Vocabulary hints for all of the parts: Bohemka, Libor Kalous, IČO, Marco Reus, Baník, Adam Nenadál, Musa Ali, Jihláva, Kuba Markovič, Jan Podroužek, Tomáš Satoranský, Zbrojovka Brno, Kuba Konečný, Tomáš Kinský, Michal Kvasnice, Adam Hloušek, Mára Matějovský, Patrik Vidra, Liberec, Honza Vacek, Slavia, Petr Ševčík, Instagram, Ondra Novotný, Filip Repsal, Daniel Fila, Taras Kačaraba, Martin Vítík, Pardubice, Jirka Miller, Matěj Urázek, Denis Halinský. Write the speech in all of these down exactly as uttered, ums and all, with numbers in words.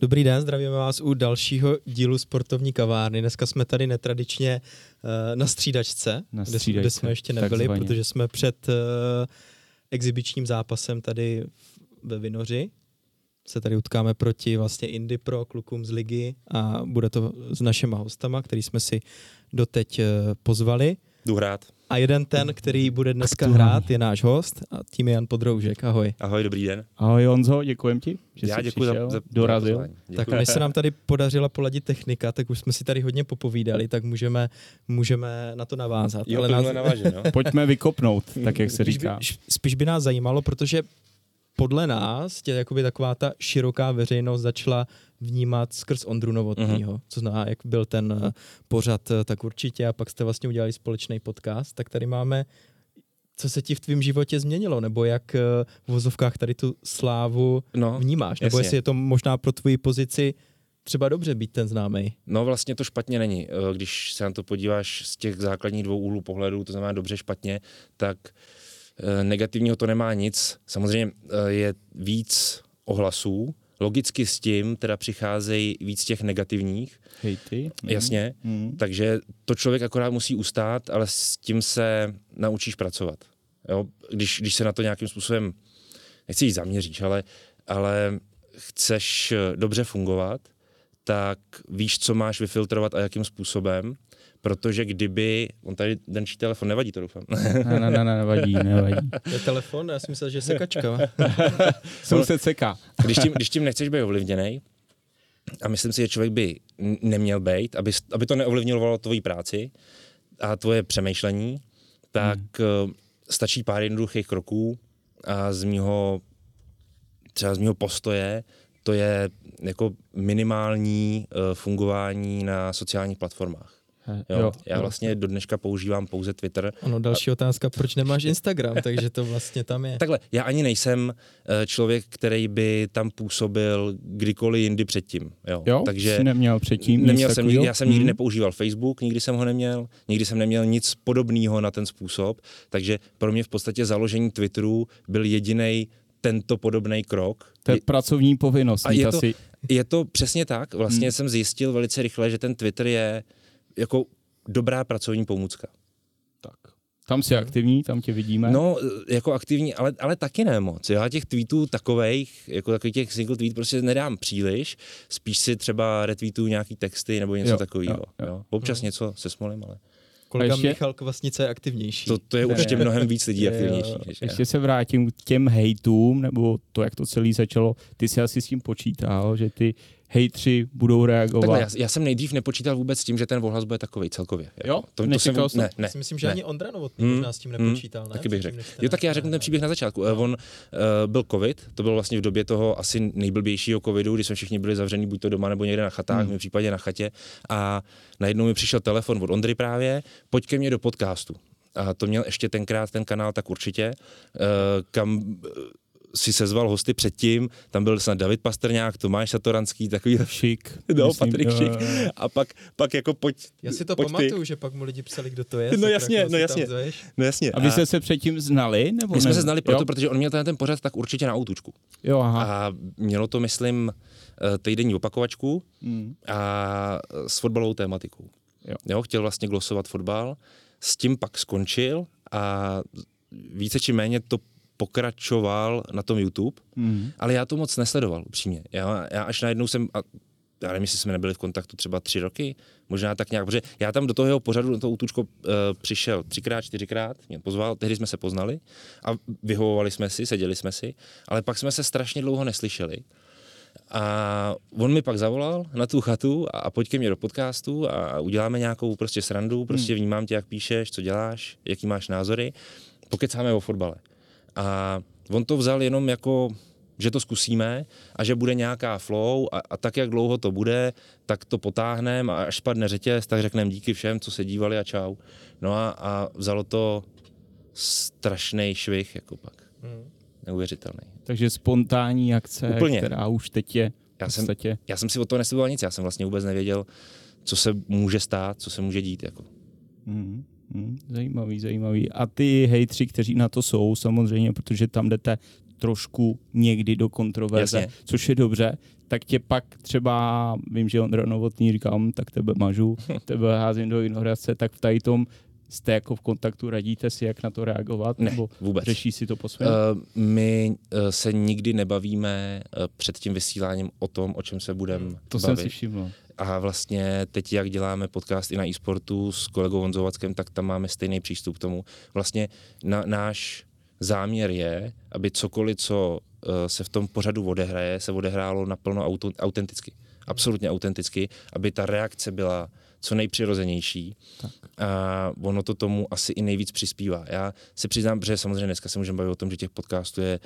Dobrý den, zdravíme vás u dalšího dílu Sportovní kavárny. Dneska jsme tady netradičně uh, na střídačce, na kde, střídačce kde jsme ještě nebyli, takzvaně. Protože jsme před uh, exibičním zápasem tady ve Vinoři. Se tady utkáme proti vlastně Indy Pro klukům z ligy a bude to s našima hostama, který jsme si doteď uh, pozvali. Jdu hrát. A jeden ten, který bude dneska hrát, je náš host a tím je Jan Podroužek. Ahoj. Ahoj, dobrý den. Ahoj Honzo, děkujem ti, že jsi přišel, za, za dorazil. Děkuji. Tak než se nám tady podařila poladit technika, tak už jsme si tady hodně popovídali, tak můžeme, můžeme na to navázat. Jo, ale nás... navážen, no? Pojďme vykopnout, tak jak se říká. Spíš by, spíš by nás zajímalo, protože podle nás tě jakoby taková ta široká veřejnost začala vnímat skrz Ondru Novotnýho, uh-huh. co zná, jak byl ten pořad, tak určitě, a pak jste vlastně udělali společný podcast, tak tady máme, co se ti v tvém životě změnilo, nebo jak v vozovkách tady tu slávu no, vnímáš, nebo jasně. Jestli je to možná pro tvoji pozici třeba dobře být ten známej. No vlastně to špatně není, když se na to podíváš z těch základních dvou úhlů pohledu, to znamená dobře, špatně, tak negativního to nemá nic. Samozřejmě je víc ohlasů. Logicky s tím teda přicházejí víc těch negativních. Hejty. Jasně. Mm. Takže to člověk akorát musí ustát, ale s tím se naučíš pracovat. Jo? Když, když se na to nějakým způsobem, nechci jít zaměříš, ale, ale chceš dobře fungovat, tak víš, co máš vyfiltrovat a jakým způsobem. Protože kdyby, on tady denčí telefon, nevadí to, doufám. Ne, ne, ne, nevadí, nevadí. Je telefon, já si myslel, že je sekačka. Soused seká. Když tím, když tím nechceš být ovlivněnej, a myslím si, že člověk by neměl být, aby, aby to neovlivňovalo tvoji práci a tvoje přemýšlení, tak hmm. stačí pár jednoduchých kroků a z mýho, třeba z mýho postoje, to je jako minimální fungování na sociálních platformách. Jo, jo, já vlastně do dneška používám pouze Twitter. Ano, další a... otázka, proč nemáš Instagram, takže to vlastně tam je. Takhle, já ani nejsem člověk, který by tam působil kdykoliv jindy předtím. Jo, jo? Takže jsi neměl předtím? Neměl jsem, já jsem nikdy hmm. nepoužíval Facebook, nikdy jsem ho neměl, nikdy jsem neměl nic podobného na ten způsob, takže pro mě v podstatě založení Twitteru byl jedinej tento podobný krok. To je, je pracovní povinnost. A je, to, je to přesně tak, vlastně hmm. jsem zjistil velice rychle, že ten Twitter je jako dobrá pracovní pomůcka. Tak. Tam jsi aktivní, tam tě vidíme. No, jako aktivní, ale, ale taky ne moc. Já těch tweetů takových, jako takových těch single tweet prostě nedám příliš. Spíš si třeba retweetuju nějaký texty nebo něco jo, takového. Jo, jo. Občas jo. něco se smolím, ale... Kolega Michal Kvasnice je aktivnější. To, to je ne, určitě mnohem víc lidí je, aktivnější. Než ještě já. Se vrátím k těm hejtům, nebo to, jak to celé začalo. Ty si asi s tím počítal, že ty hejtři budou reagovat. Takhle, já, já jsem nejdřív nepočítal vůbec s tím, že ten ohlas bude takový celkově. Jo? To, to jsem, ne, ne, si myslím, že ne. Ani Ondra Novotný možná hmm. s tím nepočítal. Hmm. Ne? Taky bych řekl. Jo, tak já řeknu ten příběh na začátku. Ne. On uh, byl covid, to bylo vlastně v době toho asi nejblbějšího covidu, kdy jsme všichni byli zavření buď to doma nebo někde na chatách, hmm. v mém případě na chatě. A najednou mi přišel telefon od Ondry právě, pojď ke mně do podcastu. A to měl ještě tenkrát ten kanál Tak určitě, uh, kam... si sezval hosty předtím, tam byl snad David Pastrňák, Tomáš Satoranský, takový Šik, no, myslím, Patrik Šik. A pak, pak jako pojď. Já si to pamatuju, ty. Že pak mu lidi psali, kdo to je. No jasně, no jasně. No jasně. A vy jste se předtím znali? Nebo my jsme ne? se znali proto, jo? Protože on měl ten, ten pořad Tak určitě na autůčku. Jo, aha. A mělo to, myslím, týdenní opakovačku hmm. a s fotbalovou tématikou. Jo. jo. Chtěl vlastně glosovat fotbal, s tím pak skončil a více či méně to pokračoval na tom YouTube, mm. ale já to moc nesledoval, upřímně. Já, já až najednou jsem, a já nevím, jestli jsme nebyli v kontaktu třeba tři roky, možná tak nějak, protože já tam do toho jeho pořadu, do toho útučko uh, přišel třikrát, čtyřikrát, mě pozval, tehdy jsme se poznali a vyhovovali jsme si, seděli jsme si, ale pak jsme se strašně dlouho neslyšeli. A on mi pak zavolal na tu chatu a, a pojď ke mně do podcastu a uděláme nějakou prostě srandu, prostě mm. vnímám tě, jak píšeš, co děláš, jaký máš názory, pokecáme o fotbale. A on to vzal jenom jako, že to zkusíme a že bude nějaká flow a, a tak, jak dlouho to bude, tak to potáhneme a až spadne řetěz, tak řekneme díky všem, co se dívali a čau. No a, a vzalo to strašnej švih, jako pak. Hmm. Neuvěřitelný. Takže spontánní akce, úplně. Která už teď je já jsem, podstatě... já jsem si od toho nesliboval nic, já jsem vlastně vůbec nevěděl, co se může stát, co se může dít, jako. Hmm. Hmm, zajímavý, zajímavý. A ty hejtři, kteří na to jsou samozřejmě, protože tam jdete trošku někdy do kontroverze, jasně, což je dobře, tak tě pak třeba, vím, že Ondra Novotný říkám, tak tebe mažu, tebe házím do ignorace, tak v tady tom jste jako v kontaktu, radíte si, jak na to reagovat? Ne, nebo vůbec. Řeší si to po svém? Uh, my uh, se nikdy nebavíme uh, před tím vysíláním o tom, o čem se budeme bavit. To jsem si všiml. A vlastně teď, jak děláme podcast i na e-sportu s kolegou Honzovackem, tak tam máme stejný přístup k tomu. Vlastně na, náš záměr je, aby cokoliv, co uh, se v tom pořadu odehraje, se odehrálo naplno auto, autenticky. Absolutně autenticky, aby ta reakce byla co nejpřirozenější. Tak. A ono to tomu asi i nejvíc přispívá. Já si přiznám, že samozřejmě dneska se můžeme bavit o tom, že těch podcastů je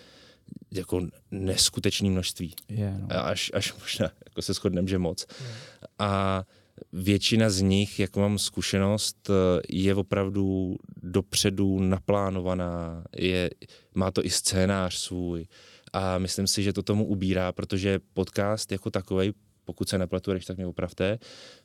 jako neskutečné množství. Yeah, no. Až, až možná jako se shodneme, že moc. Yeah. A většina z nich, jak mám zkušenost, je opravdu dopředu naplánovaná. Je, má to i scénář svůj. A myslím si, že to tomu ubírá, protože podcast jako takovej, pokud se nepletu, tak mě opravte,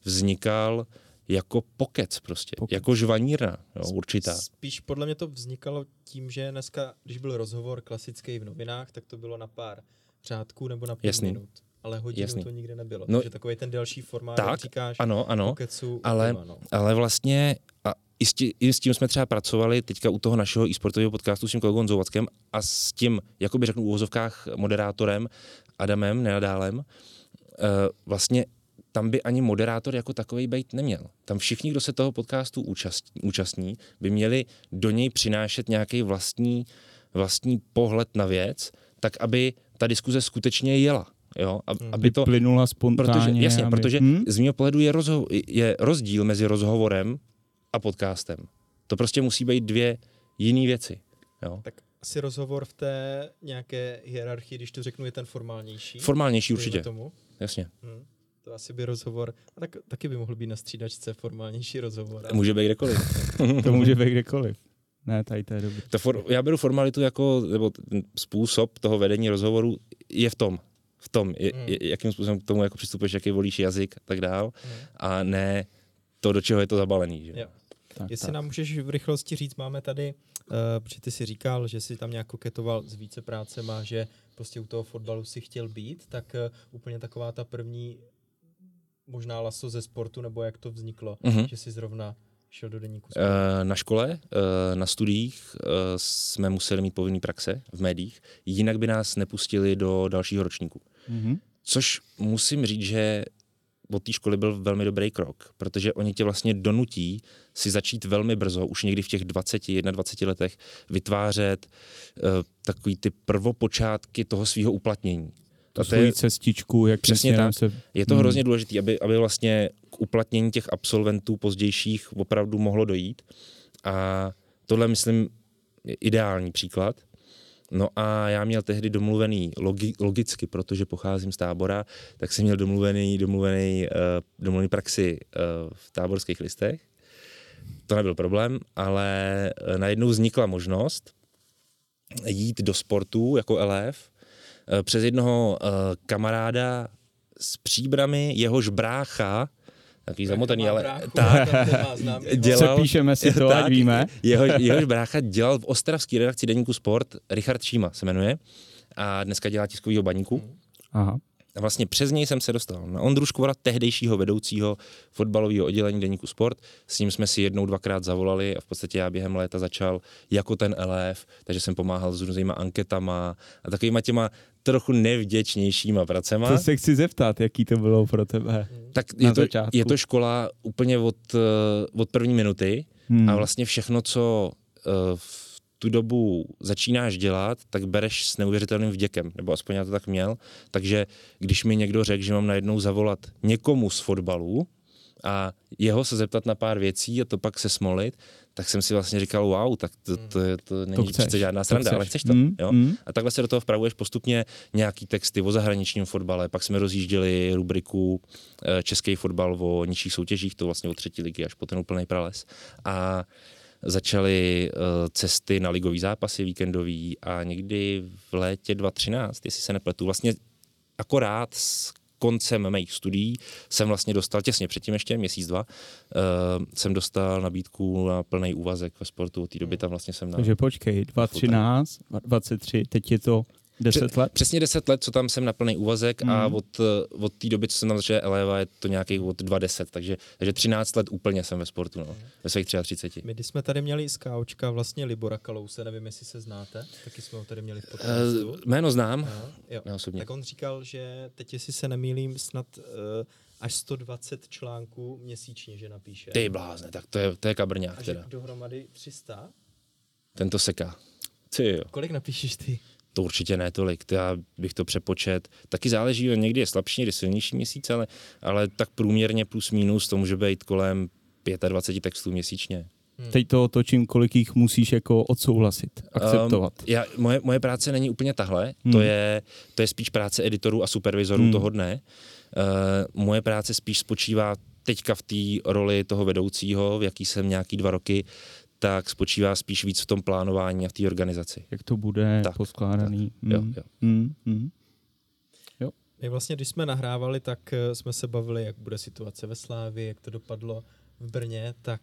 vznikal jako pokec prostě, pokec. Jako žvanírna, jo, určitá. Spíš podle mě to vznikalo tím, že dneska, když byl rozhovor klasický v novinách, tak to bylo na pár řádků nebo na pět Jasný. minut, ale hodinu Jasný. to nikde nebylo. No, takže takový ten delší formát, tak, jak říkáš, ano, ano, pokecu. Ale, doma, no. ale vlastně, a i s, tím, i s tím jsme třeba pracovali teďka u toho našeho e-sportového podcastu s tím kolegou Honzovackem a s tím, jakoby řeknu v úvozovkách, moderátorem Adamem Nenadálem, vlastně tam by ani moderátor jako takovej být neměl. Tam všichni, kdo se toho podcastu účastní, účastní by měli do něj přinášet nějaký vlastní, vlastní pohled na věc, tak aby ta diskuze skutečně jela. Jo? A, hmm. aby to plynula spontánně. Protože, jasně, aby... protože hmm? z mého pohledu je, rozho- je rozdíl mezi rozhovorem a podcastem. To prostě musí být dvě jiný věci. Jo? Tak asi rozhovor v té nějaké hierarchii, když to řeknu, je ten formálnější. Formálnější určitě. Tomu. Jasně. Hmm. To asi by rozhovor, a tak, taky by mohl být na střídačce formálnější rozhovor. Může být kdekoliv. To může být kdekoliv. Ne, tady té doby. To for, já beru formalitu jako, nebo způsob toho vedení rozhovoru je v tom. V tom, je, hmm. je, jakým způsobem k tomu jako přistupuješ, jaký volíš jazyk a tak dál. Hmm. A ne to, do čeho je to zabalený. Že? Jo. Tak, Jestli tak. nám můžeš v rychlosti říct, máme tady, uh, protože ty jsi říkal, že jsi tam nějak koketoval s více prácema, že prostě u toho fotbalu si chtěl být, tak uh, úplně taková ta první možná laso ze sportu, nebo jak to vzniklo, mm-hmm. že jsi zrovna šel do Deníku Sportu? Uh, na škole, uh, na studiích uh, jsme museli mít povinný praxe v médiích, jinak by nás nepustili do dalšího ročníku. Mm-hmm. Což musím říct, že od té školy byl velmi dobrý krok, protože oni tě vlastně donutí si začít velmi brzo, už někdy v těch dvaceti, dvaceti jedna letech, vytvářet uh, takový ty prvopočátky toho svého uplatnění. To svoji cestičku, jak přesně tak. Se... Je to hrozně důležité, aby, aby vlastně k uplatnění těch absolventů pozdějších opravdu mohlo dojít. A tohle, myslím, je ideální příklad. No a já měl tehdy domluvený, logi, logicky, protože pocházím z Tábora, tak jsem měl domluvený, domluvený, uh, domluvený praxi uh, v Táborských listech. To nebyl problém, ale najednou vznikla možnost jít do sportu jako elef uh, přes jednoho uh, kamaráda s Příbrami, jehož brácha, takový zamotaný, ale bráchu, tak, dělal, přepíšeme si to, tak, víme. Jeho, jehož brácha dělal v ostravské redakci Deníku Sport, Richard Šíma se jmenuje, a dneska dělá tiskovýho Baníku. Aha. A vlastně přes něj jsem se dostal na Ondru Škvora, tehdejšího vedoucího fotbalového oddělení Deníku Sport. S ním jsme si jednou, dvakrát zavolali a v podstatě já během léta začal jako ten elef, takže jsem pomáhal s různýma anketama a takovýma těma trochu nevděčnějšíma pracema. To se chci zeptat, jaký to bylo pro tebe tak na je to, začátku. Je to škola úplně od, od první minuty hmm. a vlastně všechno, co v tu dobu začínáš dělat, tak bereš s neuvěřitelným vděkem, nebo aspoň já to tak měl, takže když mi někdo řekl, že mám najednou zavolat někomu z fotbalu a jeho se zeptat na pár věcí a to pak se smolit, tak jsem si vlastně říkal, wow, tak to, to, to, to není přece žádná sranda, ale chceš to. Mm, jo? Mm. A takhle se do toho vpravuješ postupně nějaký texty o zahraničním fotbale, pak jsme rozjížděli rubriku český fotbal o nižších soutěžích, to vlastně od třetí ligy až po ten úplný prales. A začaly uh, cesty na ligový zápasy víkendový a někdy v létě dva tisíce třináct, jestli se nepletu, vlastně akorát s koncem mých studií jsem vlastně dostal, těsně předtím ještě, měsíc, dva, uh, jsem dostal nabídku na plný úvazek ve sportu. Od té doby tam vlastně jsem na... Takže počkej, dvacet třináct, dvacet tři, teď je to... deset let? Přesně deset let, co tam jsem na plný úvazek mm. a od, od té doby, co jsem tam začal eleva, je to nějakých od dvacet, takže, takže třináct let úplně jsem ve sportu, no, ve svých třiceti tři. My když jsme tady měli i skáočka vlastně Libora Kalouse, nevím, jestli se znáte, taky jsme ho tady měli v podcastu. Uh, jméno znám, no, tak on říkal, že teď, jestli se nemýlím, snad... Uh, až sto dvacet článků měsíčně, že napíše. Ty blázne, tak to je, to je kabrňák. A že teda dohromady tři sta? Ten to seká. Ty jo. Kolik napíšeš ty? To určitě ne tolik, já bych to přepočet. Taky záleží, někdy je slabší, někdy silnější měsíc, ale, ale tak průměrně plus minus to může být kolem dvacet pět textů měsíčně. Hmm. Teď to otočím, kolik jich musíš jako odsouhlasit, akceptovat. Um, já, moje, moje práce není úplně tahle, hmm. to, je, to je spíš práce editorů a supervizorů hmm. toho dne. Uh, moje práce spíš spočívá teďka v té roli toho vedoucího, v jaký jsem nějaký dva roky, tak spočívá spíš víc v tom plánování a v té organizaci. Jak to bude tak poskládaný. Tak. Jo, jo. Mm, mm. Jo. My vlastně, když jsme nahrávali, tak jsme se bavili, jak bude situace ve Slávii, jak to dopadlo v Brně, tak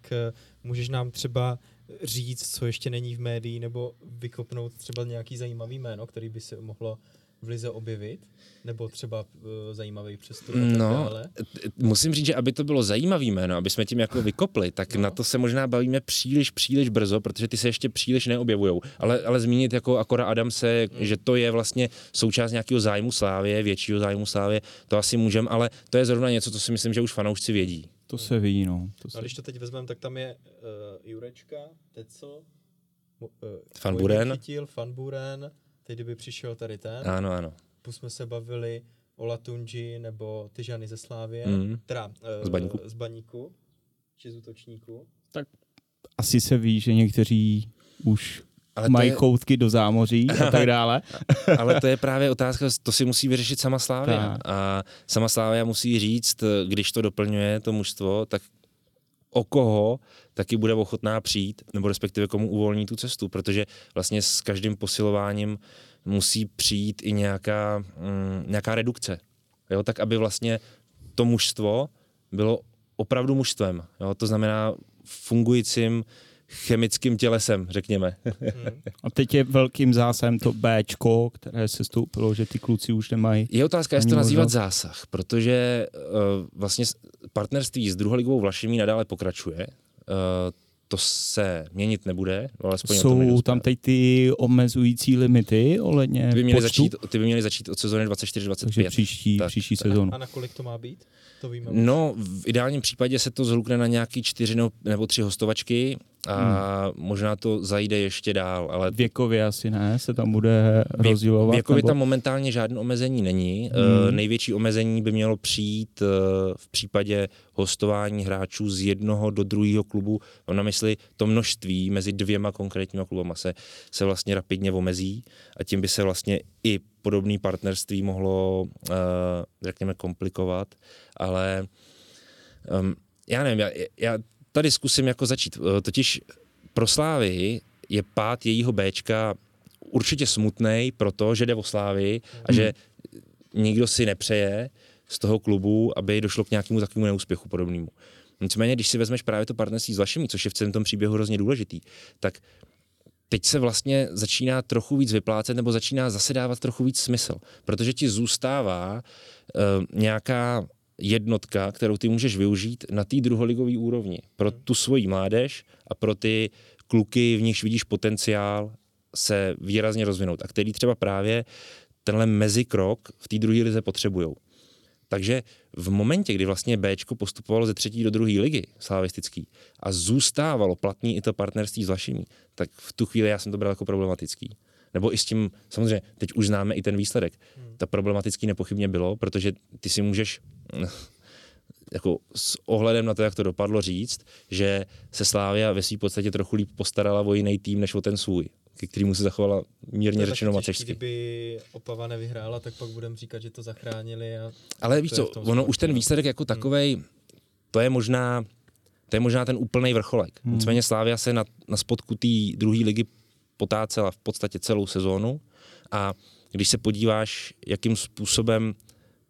můžeš nám třeba říct, co ještě není v médiích, nebo vykopnout třeba nějaký zajímavý jméno, který by se mohlo v lize objevit? Nebo třeba uh, zajímavý přestup? No, ale... musím říct, že aby to bylo zajímavý jméno, aby jsme tím jako vykopli, tak no. na to se možná bavíme příliš, příliš brzo, protože ty se ještě příliš neobjevujou. Ale, ale zmínit jako Akora Adamse, mm. že to je vlastně součást nějakého zájmu Slávie, většího zájmu Slávie, to asi můžeme, ale to je zrovna něco, co si myslím, že už fanoušci vědí. To se ví, no. To se... no když to teď vezmeme, tak tam je uh, Jurečka, Tecl, uh, Van Buren, Van Buren, teď kdyby přišel tady ten, ano, ano. Plus jsme se bavili o Latunji nebo Tyžany ze Slávie, mm. teda e, z Baníku, z Baníku, či z útočníku. Tak asi se ví, že někteří už ale mají je... koutky do zámoří a tak dále. Ale to je právě otázka, to si musí vyřešit sama Slávia. A sama Slávia musí říct, když to doplňuje to mužstvo, tak o koho taky bude ochotná přijít, nebo respektive komu uvolní tu cestu, protože vlastně s každým posilováním musí přijít i nějaká, mm, nějaká redukce, jo? Tak aby vlastně to mužstvo bylo opravdu mužstvem, jo? To znamená fungujícím chemickým tělesem, řekněme. Hmm. A teď je velkým zásahem to Bčko, které se stoupilo, že ty kluci už nemají. Je otázka, jestli to nazývat možnost. Zásah, protože uh, vlastně partnerství s druholigovou Vlašimí nadále pokračuje. Uh, to se měnit nebude. Alespoň jsou tam teď ty omezující limity ohledně ty by měli počtu? Začít, ty by měly začít od sezóny dvacet čtyři dvacet pět. Takže příští, tak, příští sezónu. A na kolik to má být? To víme. No, v ideálním případě se to zhlukne na nějaký čtyři nebo tři hostovačky a hmm. možná to zajde ještě dál. Ale věkově asi ne, se tam bude Vě, rozdělovat. Věkově nebo... tam momentálně žádné omezení není. Hmm. E, největší omezení by mělo přijít e, v případě hostování hráčů z jednoho do druhého klubu. Mám na mysli, to množství mezi dvěma konkrétníma klubama se, se vlastně rapidně omezí a tím by se vlastně i podobné partnerství mohlo, e, řekněme, komplikovat. Ale um, já nevím, já... já tady zkusím jako začít. Totiž pro Slávii je pád jejího Bčka určitě smutnej, protože jde o Slávii a že nikdo si nepřeje z toho klubu, aby došlo k nějakému takovému neúspěchu podobnému. Nicméně, když si vezmeš právě to partnerství s Vlašimi, což je v celém tom příběhu hrozně důležitý, tak teď se vlastně začíná trochu víc vyplácet nebo začíná zase dávat trochu víc smysl, protože ti zůstává uh, nějaká jednotka, kterou ty můžeš využít na té druholigové úrovni. Pro tu svoji mládež a pro ty kluky, v nichž vidíš potenciál se výrazně rozvinout a který třeba právě tenhle mezikrok v té druhé lize potřebujou. Takže v momentě, kdy vlastně Bčko postupovalo ze třetí do druhé ligy slavistický a zůstávalo platný i to partnerství s Vlašimi, tak v tu chvíli já jsem to bral jako problematický. Nebo i s tím, samozřejmě, teď už známe i ten výsledek. Ta problematický nepochybně bylo, protože ty si můžeš jako s ohledem na to, jak to dopadlo, říct, že se Slávia ve své podstatě trochu líp postarala o jiný tým, než o ten svůj, ke kterému se zachovala mírně řečeno macešsky. Kdyby Opava nevyhrála, tak pak budeme říkat, že to zachránili. A ale víš co, ono sportu. Už ten výsledek jako takovej, hmm. to je možná, to je možná ten úplný vrcholek. Hmm. Nicméně Slávia se na, na spodku té druhé ligy potácela v podstatě celou sezónu a když se podíváš, jakým způsobem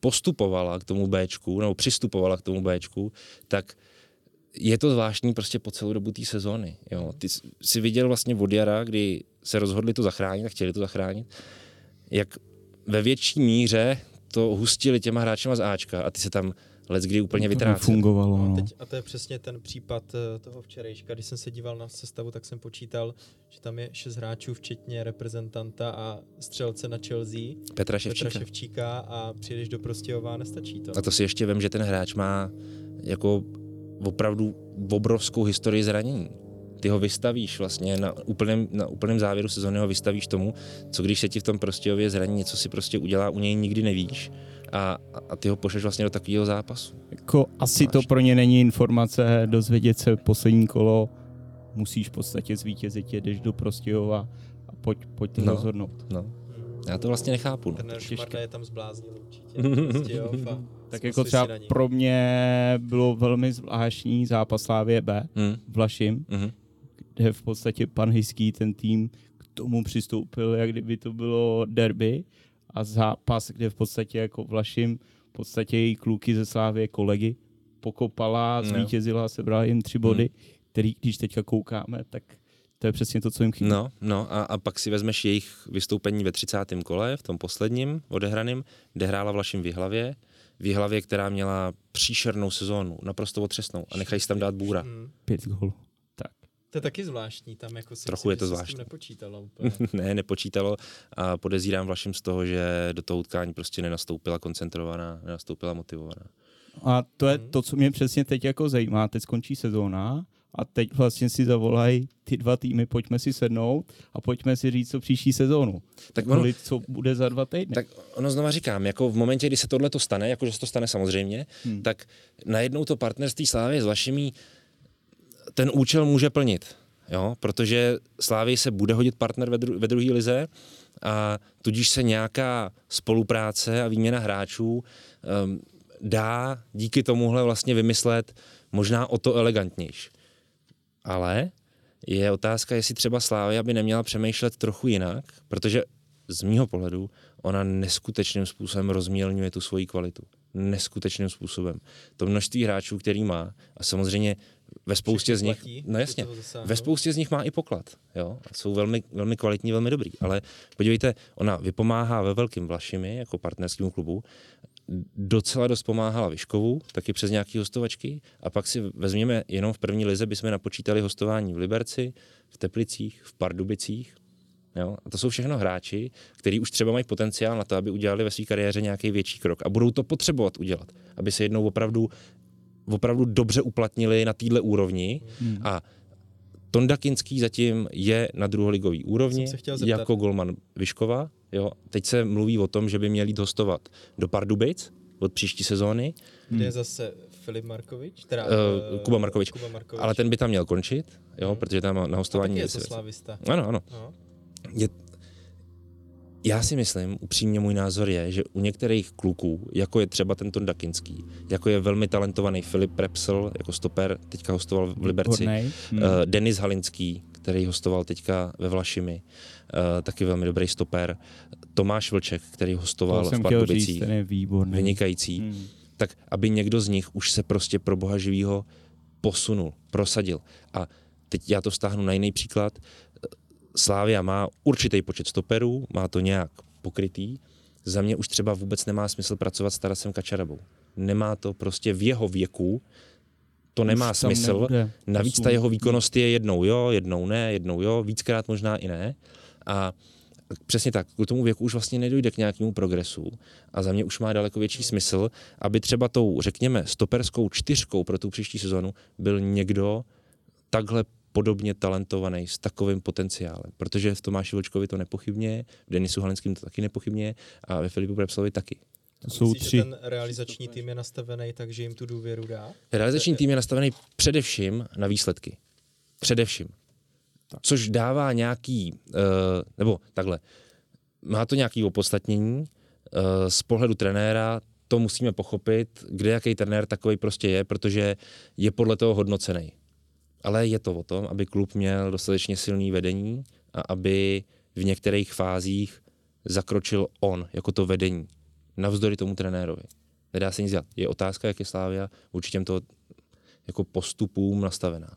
postupovala k tomu Bčku, nebo přistupovala k tomu Bčku, tak je to zvláštní prostě po celou dobu té sezóny. Jo. Ty jsi viděl vlastně od jara, kdy se rozhodli to zachránit a chtěli to zachránit, jak ve větší míře to hustili těma hráčema z Ačka a ty se tam leckdy úplně vytráceli. Fungovalo. No. No, a to je přesně ten případ toho včerejška. Když jsem se díval na sestavu, tak jsem počítal, že tam je šest hráčů, včetně reprezentanta a střelce na Chelsea. Petra Ševčíka. Petra Ševčíka a přijedeš do Prostějova, nestačí to. A to si ještě vím, že ten hráč má jako opravdu obrovskou historii zranění. Ty ho vystavíš vlastně na úplném, na úplném závěru sezóny, ho vystavíš tomu, co když se ti v tom Prostějově zraní, něco si prostě udělá, u něj nikdy nevíš a, a ty ho pošleš vlastně do takového zápasu. Jako asi to pro ně není informace, dozvědět se poslední kolo, musíš v podstatě zvítězit, jdeš do Prostějova a pojď, pojď to no, rozhodnout. No. Já to vlastně nechápu. No. Ten Šmarda je tam zbláznil určitě. Prostějov a... Tak jako třeba pro mě bylo velmi zvláštní zápas Slávie B, hmm. Vlašim, hmm. kde v podstatě pan Hyský, ten tým, k tomu přistoupil, jak kdyby to bylo derby a zápas, kde v podstatě jako Vlašim, v podstatě její kluky ze Slávie, kolegy, pokopala, zvítězila, sebrala jim tři body, hmm. který, když teďka koukáme, tak to je přesně to, co jim chybí. No, no a, a pak si vezmeš jejich vystoupení ve třicátém kole, v tom posledním odehraném, kde hrála Vlašim v Jihlavě, v Jihlavě, která měla příšernou sezónu, naprosto otřesnou a nechají si tam dát bůra. Hmm. Pět gólů. Tak. To je taky zvláštní, tam jako si trochu myslím, je to zvláštní. Nepočítalo úplně. Ne, nepočítalo a podezírám Vlašim z toho, že do toho utkání prostě nenastoupila koncentrovaná, nenastoupila motivovaná. A to je hmm. to, co mě přesně teď jako zajímá, teď skončí sezóna a teď vlastně si zavolají ty dva týmy, pojďme si sednout a pojďme si říct, co příští sezónu. Tak ono, Kolik, co bude za dva týdny. Tak ono znova říkám, jako v momentě, kdy se tohle to stane, jakože se to stane samozřejmě, hmm. tak najednou to partnerství Slávie s Vlašimi ten účel může plnit. Jo? Protože Slávii se bude hodit partner ve, dru- ve druhé lize a tudíž se nějaká spolupráce a výměna hráčů um, dá díky tomuhle vlastně vymyslet možná o to elegantnější. Ale je otázka, jestli třeba Slavia by neměla přemýšlet trochu jinak, protože z mýho pohledu ona neskutečným způsobem rozmělňuje tu svoji kvalitu. Neskutečným způsobem. To množství hráčů, který má, a samozřejmě ve spoustě z nich, no jasně, ve spoustě z nich má i poklad. Jo? A jsou velmi, velmi kvalitní, velmi dobrý. Ale podívejte, ona vypomáhá ve velkým Vlašimi jako partnerskému klubu, docela dost pomáhala Vyškovu, taky přes nějaký hostovačky a pak si vezměme, jenom v první lize bychom napočítali hostování v Liberci, v Teplicích, v Pardubicích. Jo? A to jsou všechno hráči, kteří už třeba mají potenciál na to, aby udělali ve své kariéře nějaký větší krok a budou to potřebovat udělat, aby se jednou opravdu, opravdu dobře uplatnili na téhle úrovni hmm. a Tonda Kinský zatím je na druholigový úrovni jako golman Vyškova. Jo, teď se mluví o tom, že by měl jít hostovat do Pardubic od příští sezóny. Kde hmm. je zase Filip Markovič? Teda, uh, Kuba Markovič. Kuba Markovič. Ale ten by tam měl končit, jo, hmm. protože tam na hostování... je to slavista. Ano, ano. No. Je... Já si myslím, upřímně můj názor je, že u některých kluků, jako je třeba ten Tonda Kinský, jako je velmi talentovaný Filip Repsel, jako stoper, teďka hostoval v Liberci, hmm. uh, Denis Halinský, který hostoval teďka ve Vlašimi, uh, taky velmi dobrý stoper. Tomáš Vlček, který hostoval v Pardubicích, vynikající. Hmm. Tak aby někdo z nich už se prostě pro boha živýho posunul, prosadil. A teď já to stáhnu na jiný příklad. Slavia má určitý počet stoperů, má to nějak pokrytý. Za mě už třeba vůbec nemá smysl pracovat s Tarasem Kačarabou. Nemá to prostě v jeho věku, to nemá už smysl, nebude. Navíc ta jeho výkonnost je jednou jo, jednou ne, jednou jo, víckrát možná i ne. A přesně tak, k tomu věku už vlastně nedojde k nějakému progresu a za mě už má daleko větší smysl, aby třeba tou, řekněme, stoperskou čtyřkou pro tu příští sezonu byl někdo takhle podobně talentovaný, s takovým potenciálem, protože v Tomáši Vlčkovi to nepochybně, v Denisu Halinským to taky nepochybně a ve Filipu Repsalovi taky. To jsou myslíš, tři. Že ten realizační tým je nastavený tak, že jim tu důvěru dá? Realizační tým je nastavený především na výsledky. Především. Což dává nějaký, uh, nebo takhle, má to nějaký opodstatnění, uh, z pohledu trenéra to musíme pochopit, kde jaký trenér takový prostě je, protože je podle toho hodnocený. Ale je to o tom, aby klub měl dostatečně silný vedení a aby v některých fázích zakročil on, jako to vedení, navzdory tomu trenérovi. nedá se nic dělat. Je otázka, jak je Slavia určitě těmto jako postupům nastavená.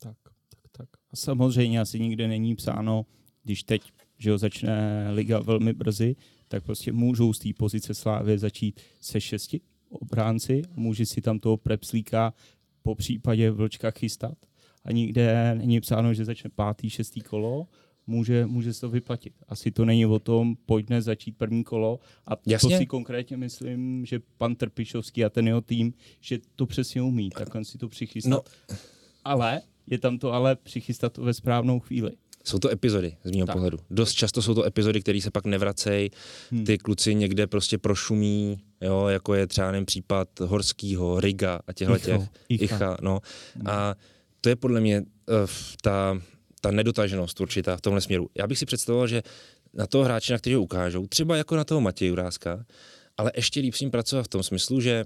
Tak, tak, tak. A samozřejmě asi nikde není psáno, když teď, že ho začne liga velmi brzy, tak prostě můžou z té pozice Slavie začít se šesti obránci, může si tam toho Prepslíka po případě Vlčka chystat a nikde není psáno, že začne pátý, šestý kolo, může, může se to vyplatit. Asi to není o tom, pojďme začít první kolo a jasně. To si konkrétně myslím, že pan Trpišovský a ten jeho tým, že to přesně umí, takhle si to přichystat. No. Ale je tam to ale přichystat to ve správnou chvíli. Jsou to epizody, z mého tak. pohledu. Dost často jsou to epizody, které se pak nevracejí. Hmm. Ty kluci někde prostě prošumí, jo, jako je třeba nevím, případ Horskýho, Riga a těchto těch. Icha. Icha, no. Hmm. A to je podle mě uh, ta, ta nedotaženost určitá v tomhle směru. Já bych si představoval, že na toho hráče, na kterého ukážou, třeba jako na toho Matěje Urázka, ale ještě líp s ním pracovat v tom smyslu, že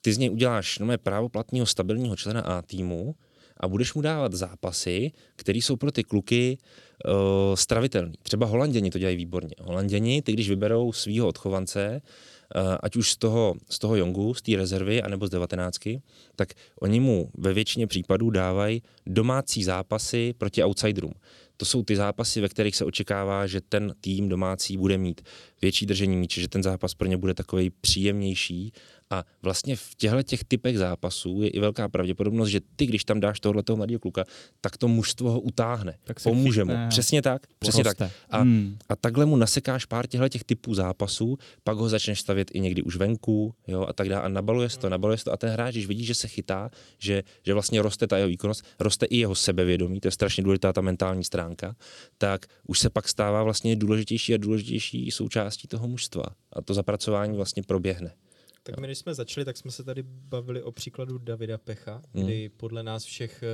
ty z něj uděláš no, právoplatného stabilního člena A týmu, a budeš mu dávat zápasy, které jsou pro ty kluky uh, stravitelné. Třeba Holanděni to dělají výborně. Holanděni, ty když vyberou svýho odchovance, uh, ať už z toho, z toho Jongu, z té rezervy, anebo z devatenáctky, tak oni mu ve většině případů dávají domácí zápasy proti outsiderům. To jsou ty zápasy, ve kterých se očekává, že ten tým domácí bude mít větší držení míče, že ten zápas pro ně bude takovej příjemnější. A vlastně v těchto těch typech zápasů je i velká pravděpodobnost, že ty, když tam dáš tohoto mladého kluka, tak to mužstvo ho utáhne, pomůže mu. Přesně tak, přesně tak. A, hmm. a takhle mu nasekáš pár těchto těch typů zápasů, pak ho začneš stavět i někdy už venku, jo, a tak dále. A nabaluje se to, nabaluje se to. A ten hráč, když vidí, že se chytá, že, že vlastně roste ta jeho výkonnost, roste i jeho sebevědomí, to je strašně důležitá ta mentální stránka, tak už se pak stává vlastně důležitější a důležitější součástí toho mužstva. A to zapracování vlastně proběhne. Tak my, když jsme začali, tak jsme se tady bavili o příkladu Davida Pecha, kdy podle nás všech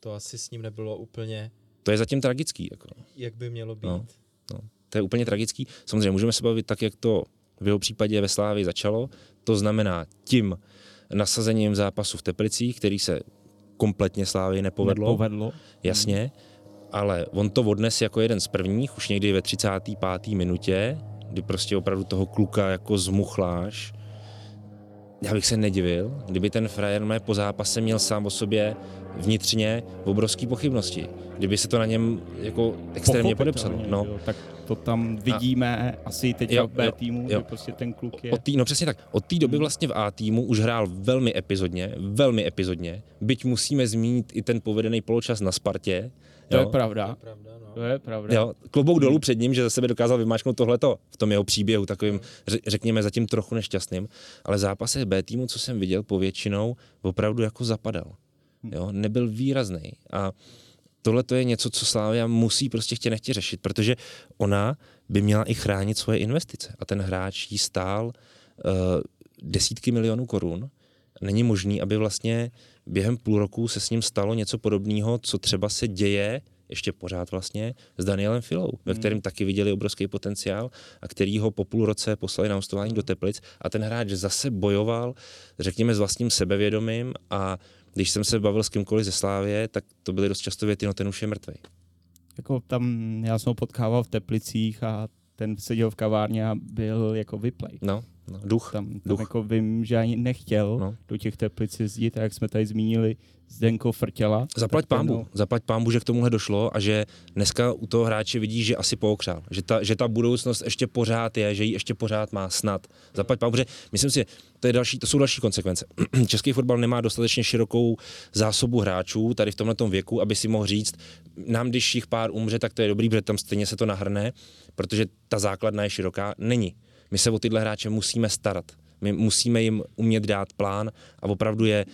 to asi s ním nebylo úplně... To je zatím tragický. Jako. Jak by mělo být. No, no. To je úplně tragický. Samozřejmě můžeme se bavit tak, jak to v jeho případě ve Slávii začalo. To znamená tím nasazením zápasu v Teplicích, který se kompletně Slávii nepovedlo. Nepovedlo. Jasně. Ale on to odnes jako jeden z prvních, už někdy ve třicáté páté minutě, kdy prostě opravdu toho kluka jako zmuchláš. Já bych se nedivil, kdyby ten frajer mé po zápase měl sám o sobě vnitřně obrovské pochybnosti. Kdyby se to na něm jako extrémně podepsalo. No. Jo, tak to tam vidíme a asi teď jo, v B týmu, že prostě ten kluk je... Od tý, no přesně tak. Od té doby vlastně v A týmu už hrál velmi epizodně, velmi epizodně, byť musíme zmínit i ten povedený poločas na Spartě. To je pravda. To je pravda, no. To je pravda. Jo, klobouk dolů před ním, že za sebe dokázal vymáčknout tohleto v tom jeho příběhu, takovým, řekněme, zatím trochu nešťastným, ale zápasy B týmu, co jsem viděl, povětšinou opravdu jako zapadal. Jo, nebyl výrazný. A tohle to je něco, co Slavia musí prostě chtě nechtě řešit, protože ona by měla i chránit svoje investice. A ten hráč jí stál uh, desítky milionů korun. Není možný, aby vlastně během půl roku se s ním stalo něco podobného, co třeba se děje, ještě pořád vlastně, s Danielem Filou, hmm. ve kterém taky viděli obrovský potenciál a který ho po půl roce poslali na hostování do Teplic a ten hráč zase bojoval, řekněme, s vlastním sebevědomím a když jsem se bavil s kýmkoliv ze Slávie, tak to byly dost často věty, no ten už je mrtvej. Jako tam, já jsem ho potkával v Teplicích a ten seděl v kavárně a byl jako vyplej. No. No, duch, tam, tam duch. Jako vím, že ani nechtěl no. do těch Teplic jezdit, jak jsme tady zmínili, Zdenko Frtěla. Zaplať pámbu, no. zaplať pámbu, že k tomuhle došlo a že dneska u toho hráče vidí, že asi pookřál, že ta, že ta budoucnost ještě pořád je, že ji ještě pořád má snad. Zaplať pámbu, že myslím si, to, je další, to jsou další konsekvence. Český fotbal nemá dostatečně širokou zásobu hráčů tady v tomhletom věku, aby si mohl říct, nám když jich pár umře, tak to je dobrý, protože tam stejně se to nahrne, protože ta základna je široká, není. My se o tyhle hráče musíme starat. My musíme jim umět dát plán a opravdu je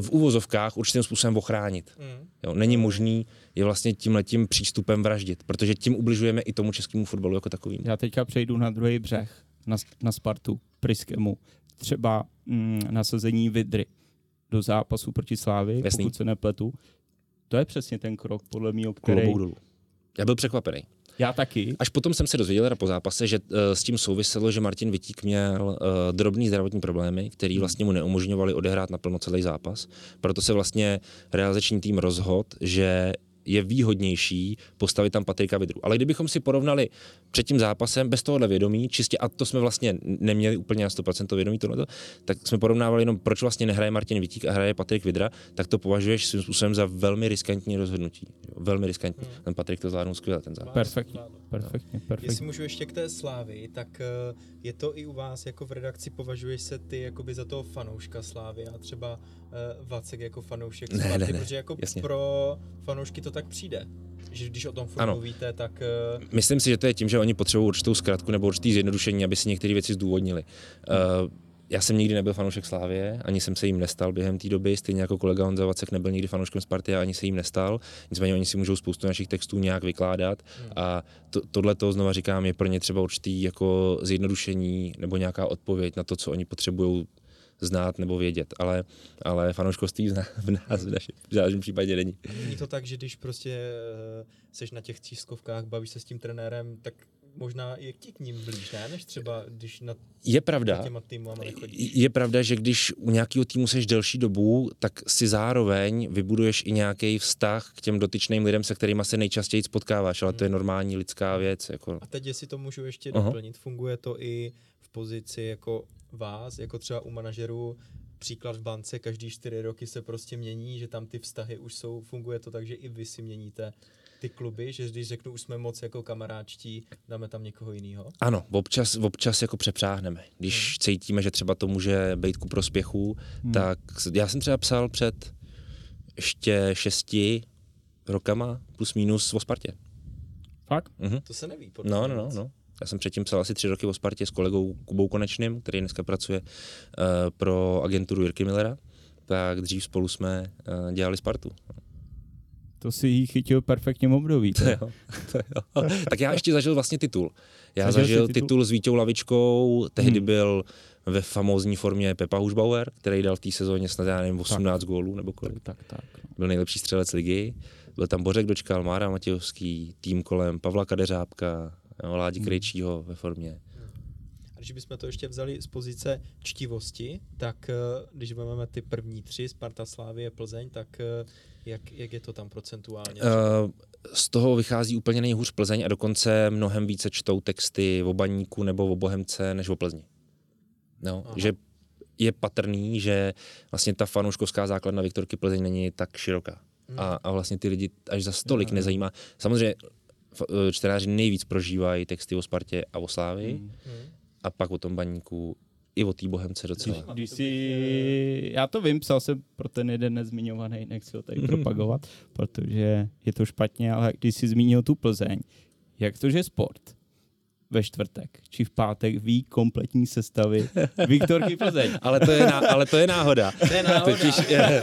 v uvozovkách určitým způsobem ochránit. Mm. Jo, není možný je vlastně tímhletím přístupem vraždit, protože tím ubližujeme i tomu českému fotbalu jako takovým. Já teďka přejdu na druhý břeh, na, na Spartu, Pryskému. Třeba mm, nasazení Vidry do zápasu proti Slávii, pokud se nepletu. To je přesně ten krok, podle mýho, který... Klobouk dolů. Já byl překvapený. Já taky. Až potom jsem se dozvěděl po zápase, že uh, s tím souviselo, že Martin Vítík měl uh, drobný zdravotní problémy, který vlastně mu neumožňovali odehrát naplno celý zápas. Proto se vlastně realizační tým rozhodl, že je výhodnější postavit tam Patrika Vidru. Ale kdybychom si porovnali před tím zápasem bez tohohle vědomí, čistě, a to jsme vlastně neměli úplně na sto procent vědomí tohleto, tak jsme porovnávali jenom, proč vlastně nehraje Martin Vítík a hraje Patrik Vidra, tak to považuješ svým způsobem za velmi riskantní rozhodnutí. Velmi riskantní. Hmm. Ten Patrik to zvládnul skvěle, ten zápas. Perfektně, perfektně, perfektně. Jestli můžu ještě k té Slávy, tak je to i u vás jako v redakci, považuješ se ty jakoby za toho fanouška Slávy a třeba Vacek jako fanoušek Sparty, ne, ne, ne. Protože jako jasně. Pro fanoušky to tak přijde, že když o tom furt mluvíte, tak... Myslím si, že to je tím, že oni potřebují určitou zkratku nebo určitý zjednodušení, aby si některé věci zdůvodnili. Uh, já jsem nikdy nebyl fanoušek Slavie, ani jsem se jim nestal během té doby, stejně jako kolega Honza Vacek nebyl nikdy fanouškem Sparty a ani se jim nestal, nicméně oni si můžou spoustu našich textů nějak vykládat hmm. a to, tohleto, znova říkám, je pro ně třeba určitý jako zjednodušení nebo nějaká odpověď na to, co oni potřebují znát nebo vědět, ale, ale fanouškovství v nás v našem v žádném případě není. Není to tak, že když prostě seš na těch třískovkách, bavíš se s tím trenérem, tak možná je ti k ním blíž, ne? Než třeba, když na je pravda, těma týmama nechodíš. Je pravda, že když u nějakého týmu seš delší dobu, tak si zároveň vybuduješ i nějaký vztah k těm dotyčným lidem, se kterými se nejčastěji spotkáváš, ale hmm. to je normální lidská věc. Jako... A teď, jestli to můžu ještě uh-huh. doplnit, funguje to i v pozici jako vás, jako třeba u manažerů, příklad v bance, každý čtyři roky se prostě mění, že tam ty vztahy už jsou, funguje to tak, že i vy si měníte ty kluby, že když řeknu, už jsme moc jako kamaráčtí, dáme tam někoho jiného? Ano, občas, občas jako přepřáhneme. Když hmm. cítíme, že třeba to může být ku prospěchu, hmm. tak já jsem třeba psal před ještě šesti rokama plus minus o Spartě. Fakt? Mhm. To se neví. No, no, no, no. Já jsem předtím psal asi tři roky o Spartě s kolegou Kubou Konečným, který dneska pracuje uh, pro agenturu Jirky Millera, tak dřív spolu jsme uh, dělali Spartu. To si jí chytil perfektním období. To jo, to jo. Tak já ještě zažil vlastně titul. Já zažil, zažil titul? titul s Víťou Lavičkou, tehdy hmm. byl ve famózní formě Pepa Hušbauer, který dal v té sezóně snad já nevím osmnáct tak. gólů nebo kolik. Tak, tak, tak. Byl nejlepší střelec ligy. Byl tam Bořek Dočkal, Mára Matějovský, tým kolem Pavla Kadeřábka, Ládi Krejčího ve formě. A když bychom to ještě vzali z pozice čtivosti, tak když máme ty první tři, Sparta, Slávie, Plzeň, tak jak, jak je to tam procentuálně? Uh, z toho vychází úplně nejhůř Plzeň a dokonce mnohem více čtou texty o Baníku nebo o Bohemce než o Plzni. No, že je patrný, že vlastně ta fanouškovská základna Viktorky Plzeň není tak široká. Hmm. A, a vlastně ty lidi až za stolik hmm. nezajímá. Samozřejmě čtenáři nejvíc prožívají texty o Spartě a o Slávii hmm. a pak o tom Baníku i o té Bohemce docela. Když si, já to vím, psal jsem pro ten jeden nezmiňovaný, nechci ho tady propagovat, protože je to špatně, ale když si zmínil tu Plzeň, jak to, že Sport ve čtvrtek či v pátek ví kompletní sestavy Viktorky Plzeň. ale, to je ná, ale to je náhoda. To je náhoda. Totiž, je,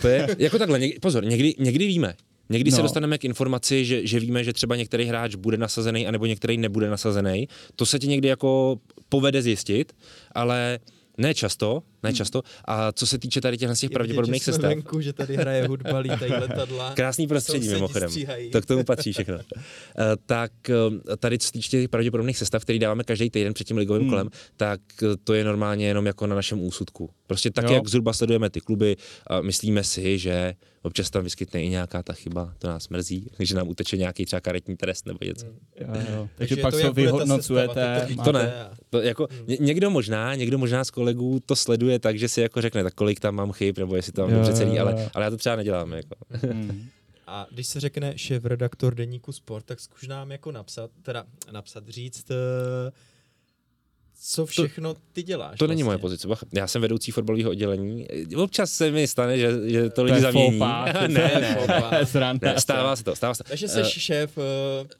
to je, jako takhle, něk, pozor, někdy, někdy víme. Někdy no. se dostaneme k informaci, že, že víme, že třeba některý hráč bude nasazený, anebo některý nebude nasazený. To se ti někdy jako povede zjistit, ale ne často, ne často. A co se týče tady těch těch pravděpodobných sestav. Je vidět, že jsme venku, že tady hraje hudba, lítají letadla. Krásný prostředí mimochodem. To k tomu patří všechno. uh, tak uh, tady co se týče těch pravděpodobných sestav, který dáváme každý týden před tím ligovým hmm. kolem, tak uh, to je normálně jenom jako na našem úsudku. Prostě tak, jo. Jak zhruba sledujeme ty kluby, uh, myslíme si, že občas tam vyskytne i nějaká ta chyba, to nás mrzí, že nám uteče nějaký třeba karetní trest nebo něco. Hmm. Jo, jo. Takže, takže pak to vyhodnocujete. To ne. To jako, hmm. někdo možná, někdo možná z kolegů to sleduje tak, že si jako řekne, tak kolik tam mám chyb, nebo jestli tam dobře celý, ale, ale já to třeba nedělám. Jako. Hmm. A když se řekne šéf-redaktor Deníku Sport, tak zkuš nám jako napsat, teda napsat, říct, co všechno ty děláš. To vlastně. Není moje pozice. Já jsem vedoucí fotbalového oddělení. Občas se mi stane, že, že to lidi zamění. ne, ne, ne. Stává se to. Stává se to. Takže jsi uh, šéf uh,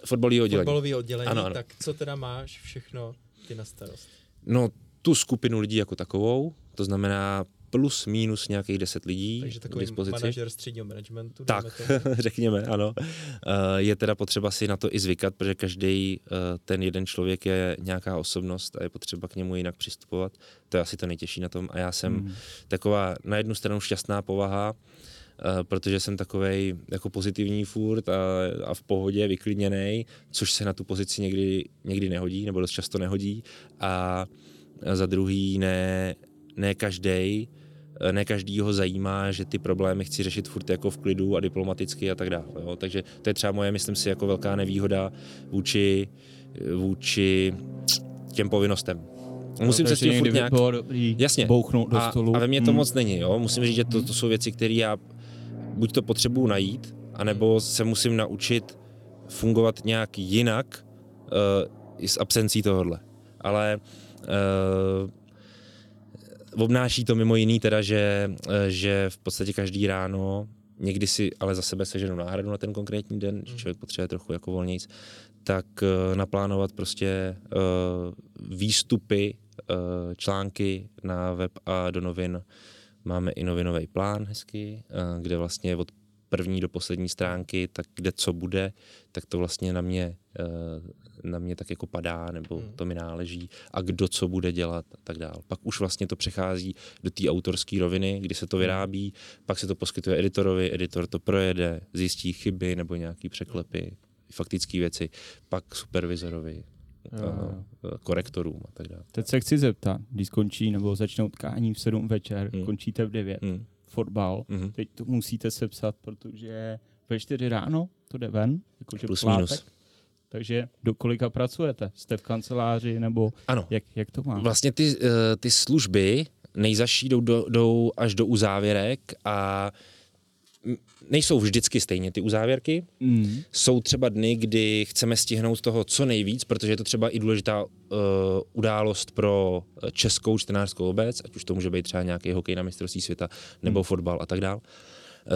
fotbalového oddělení. Fotbalového oddělení ano, ano. Tak co teda máš všechno ty na starost? No, tu skupinu lidí jako takovou, to znamená plus minus nějakých deset lidí. Takže takový manažer středního managementu. Tak, řekněme, ano. Je teda potřeba si na to i zvykat, protože každý ten jeden člověk je nějaká osobnost a je potřeba k němu jinak přistupovat. To je asi to nejtěžší na tom. A já jsem hmm. taková na jednu stranu šťastná povaha, protože jsem takovej jako pozitivní furt a, a v pohodě, vyklidněnej, což se na tu pozici někdy, někdy nehodí, nebo dost často nehodí. A za druhý ne, ne každej ne každýho zajímá, že ty problémy chci řešit furt jako v klidu a diplomaticky a tak dále. Jo. Takže to je třeba moje, myslím si, jako velká nevýhoda vůči, vůči těm povinnostem. Musím no, se s tím furt nějak jasně, bouchnout do stolu. A, a ve mně to hmm. moc není. Jo. Musím říct, že to, to jsou věci, které já buď to potřebuju najít, anebo se musím naučit fungovat nějak jinak uh, i s absencí tohohle. Ale uh, obnáší to mimo jiný teda, že, že v podstatě každý ráno, někdy si ale za sebe seženu náhradu na ten konkrétní den, že člověk potřebuje trochu jako volnějc, tak naplánovat prostě uh, výstupy, uh, články na web a do novin. Máme i novinový plán hezky, uh, kde vlastně od první do poslední stránky, tak kde co bude, tak to vlastně na mě, na mě tak jako padá, nebo to mi náleží a kdo co bude dělat a tak dál. Pak už vlastně to přechází do té autorské roviny, kdy se to vyrábí, pak se to poskytuje editorovi, editor to projede, zjistí chyby nebo nějaký překlepy, faktické věci, pak supervizorovi, a korektorům a tak dále. Teď se chci zeptat, když skončí nebo začne utkání v sedm večer, hmm. končíte v devět. Hmm. Fotbal, mm-hmm. teď to musíte sepsat, protože ve čtyři ráno to jde ven, jakože plus minus. Takže do kolika pracujete? Jste v kanceláři nebo ano. Jak, jak to máte? Vlastně ty, ty služby nejzaší jdou, do, jdou až do uzávěrek a nejsou vždycky stejně ty uzávěrky. Mm. Jsou třeba dny, kdy chceme stihnout toho co nejvíc, protože je to třeba i důležitá uh, událost pro českou čtenářskou obec, ať už to může být třeba nějaký hokej na mistrovství světa nebo mm. fotbal a tak dál. Uh,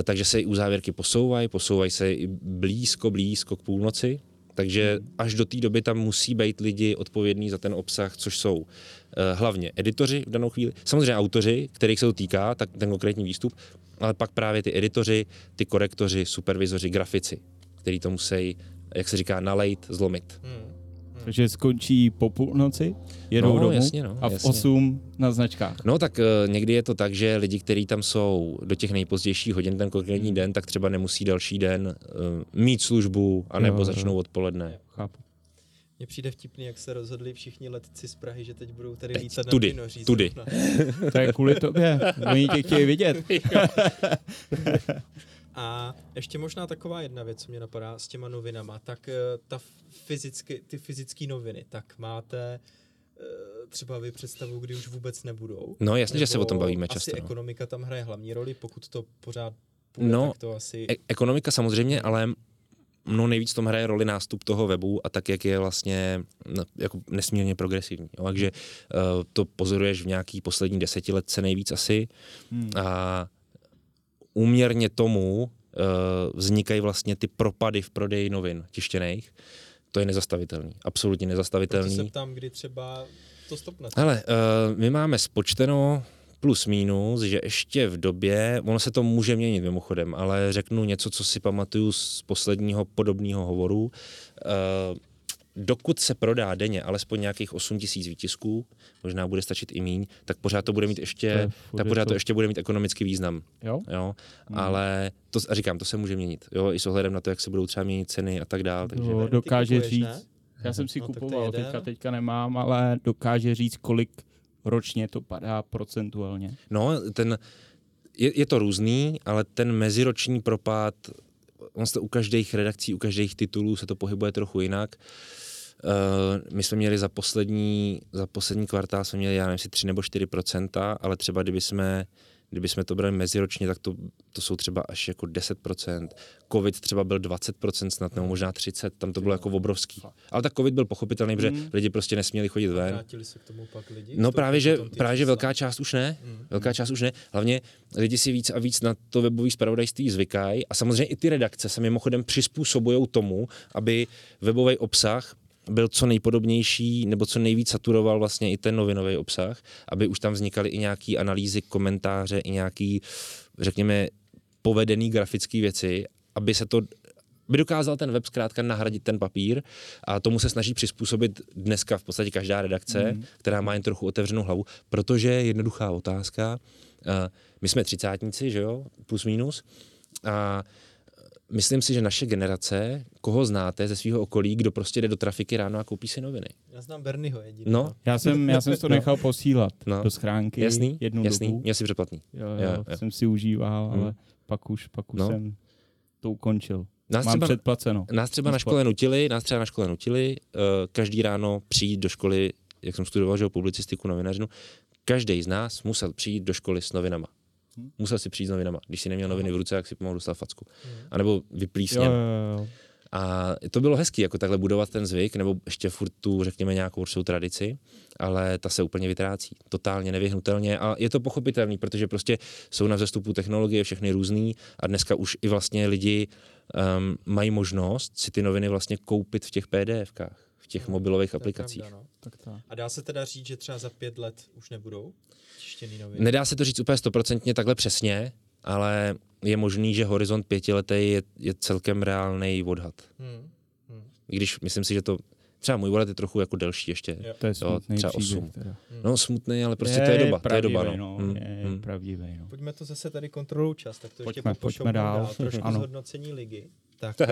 takže se i uzávěrky posouvají, posouvají se i blízko, blízko k půlnoci, takže mm. až do té doby tam musí být lidi odpovědní za ten obsah, což jsou uh, hlavně editoři v danou chvíli, samozřejmě autoři, kterých se to týká, tak ten konkrétní výstup, ale pak právě ty editoři, ty korektoři, supervizoři, grafici, který to musí, jak se říká, nalejt, zlomit. Hmm. Hmm. Takže skončí po půlnoci, jedou no, domů jasně, no, a v jasně. osm na značkách. No tak uh, někdy je to tak, že lidi, kteří tam jsou do těch nejpozdějších hodin ten konkrétní hmm. den, tak třeba nemusí další den uh, mít službu, anebo jo, začnou jo. odpoledne. Chápu. Mně přijde vtipný, jak se rozhodli všichni letci z Prahy, že teď budou tady teď, lítat tudy, na Vinoří. Tudy, tudy. To je kvůli tobě, oni tě chtějí vidět. A ještě možná taková jedna věc, co mě napadá s těma novinama, tak ta fyzicky, ty fyzické noviny, tak máte třeba vy představu, kdy už vůbec nebudou? No jasně, že se o tom bavíme často. Asi no. Ekonomika tam hraje hlavní roli, pokud to pořád půjde, no, tak to asi... E- ekonomika samozřejmě, ale... Mnou nejvíc tom hraje roli nástup toho webu a tak, jak je vlastně jako nesmírně progresivní. Jo? Takže uh, to pozoruješ v nějaký poslední desetiletce nejvíc asi. Hmm. A úměrně tomu uh, vznikají vlastně ty propady v prodeji novin tištěných. To je nezastavitelný, absolutně nezastavitelný. Proto se ptám, kdy třeba to stopne. Hele, uh, my máme spočteno... plus mínus, že ještě v době, ono se to může měnit mimochodem, ale řeknu něco, co si pamatuju z posledního podobného hovoru. E, dokud se prodá denně alespoň nějakých osm tisíc výtisků, možná bude stačit i míň, tak pořád to bude mít ještě, tak pořád to ještě bude mít ekonomický význam. Jo? Jo? Hmm. Ale to, a říkám, to se může měnit. Jo? I s ohledem na to, jak se budou třeba měnit ceny a tak dále. Takže no, dokáže kupuješ, říct, ne? Já jsem si no, kupoval, teďka, teďka nemám, ale dokáže říct, kolik ročně to padá procentuálně? No, ten, je, je to různý, ale ten meziroční propad, on se u každých redakcí, u každých titulů se to pohybuje trochu jinak. Uh, my jsme měli za poslední, za poslední kvartál jsme měli, já nevím, si tři nebo čtyři procenta, ale třeba kdyby jsme, kdyby jsme to brali meziročně, tak to, to jsou třeba až jako deset procent. Covid třeba byl dvacet procent snad, nebo možná třicet procent, tam to bylo jako obrovský. Ale tak covid byl pochopitelný, protože mm. lidi prostě nesměli chodit ven. Vrátili se k tomu pak lidi? No právě, že, právě že velká část už ne, mm. velká část už ne. Hlavně lidi si víc a víc na to webové zpravodajství zvykají a samozřejmě i ty redakce se mimochodem přizpůsobují tomu, aby webový obsah byl co nejpodobnější, nebo co nejvíc saturoval vlastně i ten novinový obsah, aby už tam vznikaly i nějaký analýzy, komentáře, i nějaký, řekněme, povedený grafický věci, aby se to, by dokázal ten web zkrátka nahradit ten papír a tomu se snaží přizpůsobit dneska v podstatě každá redakce, mm. která má jen trochu otevřenou hlavu, protože jednoduchá otázka, my jsme třicátníci, že jo, plus minus, a myslím si, že naše generace, koho znáte ze svého okolí, kdo prostě jde do trafiky ráno a koupí si noviny. Já znám Bernieho jediný. No. Já jsem, já jsem to nechal no. posílat no. do schránky jasný, jednu jasný. dobu. Jasný, měl si předplatný. Jo, jo, jo, jo. Jsem si užíval, hmm. ale pak už, pak už no. jsem to ukončil. Nás Mám třeba, předplaceno. Nás třeba na škole nutili, nás třeba na škole nutili, uh, každý ráno přijít do školy, jak jsem studoval, že publicistiku, novinařinu, každý z nás musel přijít do školy s novinama. Musel si přijít s novinama. Když si neměl noviny v ruce, tak si pomohl dostat facku. A nebo vyplísněn. Jo, jo, jo. A to bylo hezký, jako takhle budovat ten zvyk, nebo ještě furt tu, řekněme, nějakou určitou tradici, ale ta se úplně vytrácí. Totálně nevyhnutelně. A je to pochopitelný, protože prostě jsou na vzestupu technologie všechny různý a dneska už i vlastně lidi um, mají možnost si ty noviny vlastně koupit v těch pé dé efkách, v těch mobilových aplikacích. A dá se teda říct, že třeba za pět let už nebudou tištěný noviny? Nedá se to říct úplně stoprocentně takhle přesně, ale je možný, že horizont pětiletý je, je celkem reálný odhad. Hmm. Hmm. I když myslím si, že to třeba můj odhad je trochu jako delší ještě. Jo. To je smutný třeba osm. Příběh, no smutný, ale prostě je, to je doba. Pravdivý, to je doba, no. No, je hmm. pravdivý, no. Pojďme to zase tady kontrolou čas, tak to pojďme, ještě pošoupnu dál. Trošku zhodnocení ligy. Tak uh,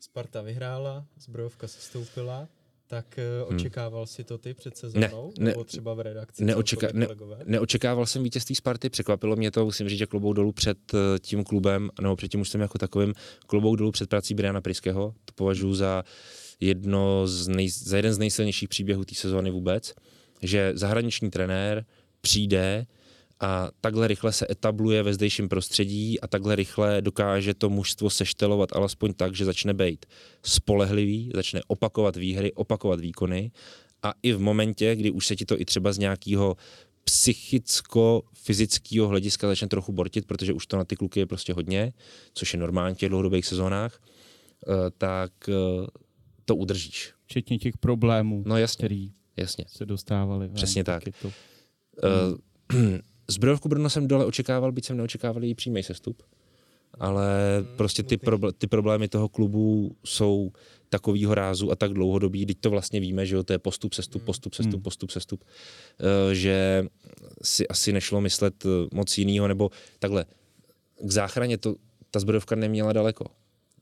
Sparta vyhrála, Zbrojovka sestoupila. Tak uh, očekával hmm. si to ty před sezónou? Ne, nebo třeba v redakci? Neočeka, ne, neočekával jsem vítězství Sparty, překvapilo mě to, musím říct, že klobouk dolů před tím klubem, nebo před tím už jsem jako takovým, klobouk dolů před prací Briana Pryského. To považuji za, jedno z nej, za jeden z nejsilnějších příběhů té sezóny vůbec, že zahraniční trenér přijde a takhle rychle se etabluje ve zdejším prostředí a takhle rychle dokáže to mužstvo seštelovat alespoň tak, že začne být spolehlivý, začne opakovat výhry, opakovat výkony a i v momentě, kdy už se ti to i třeba z nějakého psychicko-fyzického hlediska začne trochu bortit, protože už to na ty kluky je prostě hodně, což je normální v těch dlouhodobých sezónách, tak to udržíš. Včetně těch problémů, no, jasně, který jasně. se dostávali. Přesně tak. tak. To... Hmm. Zbrojovku Brno jsem dole očekával, byť jsem neočekával její přímý sestup, ale prostě ty, probl- ty problémy toho klubu jsou takovýho rázu a tak dlouhodobý, teď to vlastně víme, že jo, to je postup, sestup, postup, sestup, postup, sestup, že si asi nešlo myslet moc jinýho, nebo takhle, k záchraně to ta Zbrojovka neměla daleko,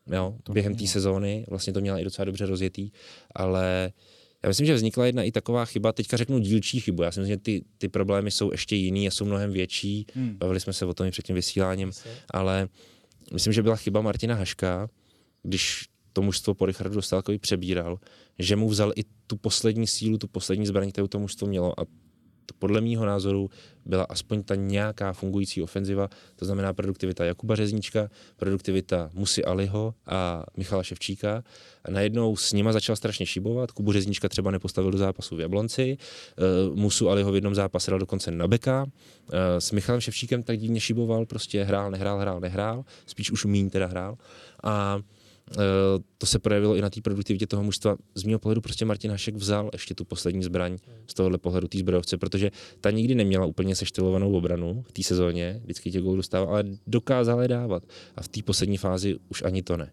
jo, během té sezóny, vlastně to měla i docela dobře rozjetý, ale... Já myslím, že vznikla jedna i taková chyba, teďka řeknu dílčí chybu, já si myslím, že ty, ty problémy jsou ještě jiný a jsou mnohem větší, hmm. bavili jsme se o tom i před tím vysíláním, ale myslím, že byla chyba Martina Haška, když to mužstvo po Richardu Dostálkovi přebíral, že mu vzal i tu poslední sílu, tu poslední zbraň, kterou to mužstvo mělo a podle mýho názoru byla aspoň ta nějaká fungující ofenziva, to znamená produktivita Jakuba Řezníčka, produktivita Musy Aliho a Michala Ševčíka. A najednou s nima začal strašně šibovat, Kubu Řezníčka třeba nepostavil do zápasu v Jablonci, Musu Aliho v jednom zápase dal dokonce na beka, s Michalem Ševčíkem tak divně šiboval, prostě hrál, nehrál, hrál, nehrál, spíš už míň teda hrál. A to se projevilo i na té produktivitě toho mužstva. Z mého pohledu prostě Martin Hašek vzal ještě tu poslední zbraň z tohohle pohledu té Zbrojovce, protože ta nikdy neměla úplně seštylovanou obranu v té sezóně, vždycky tě gól dostával, ale dokázala je dávat. A v té poslední fázi už ani to ne.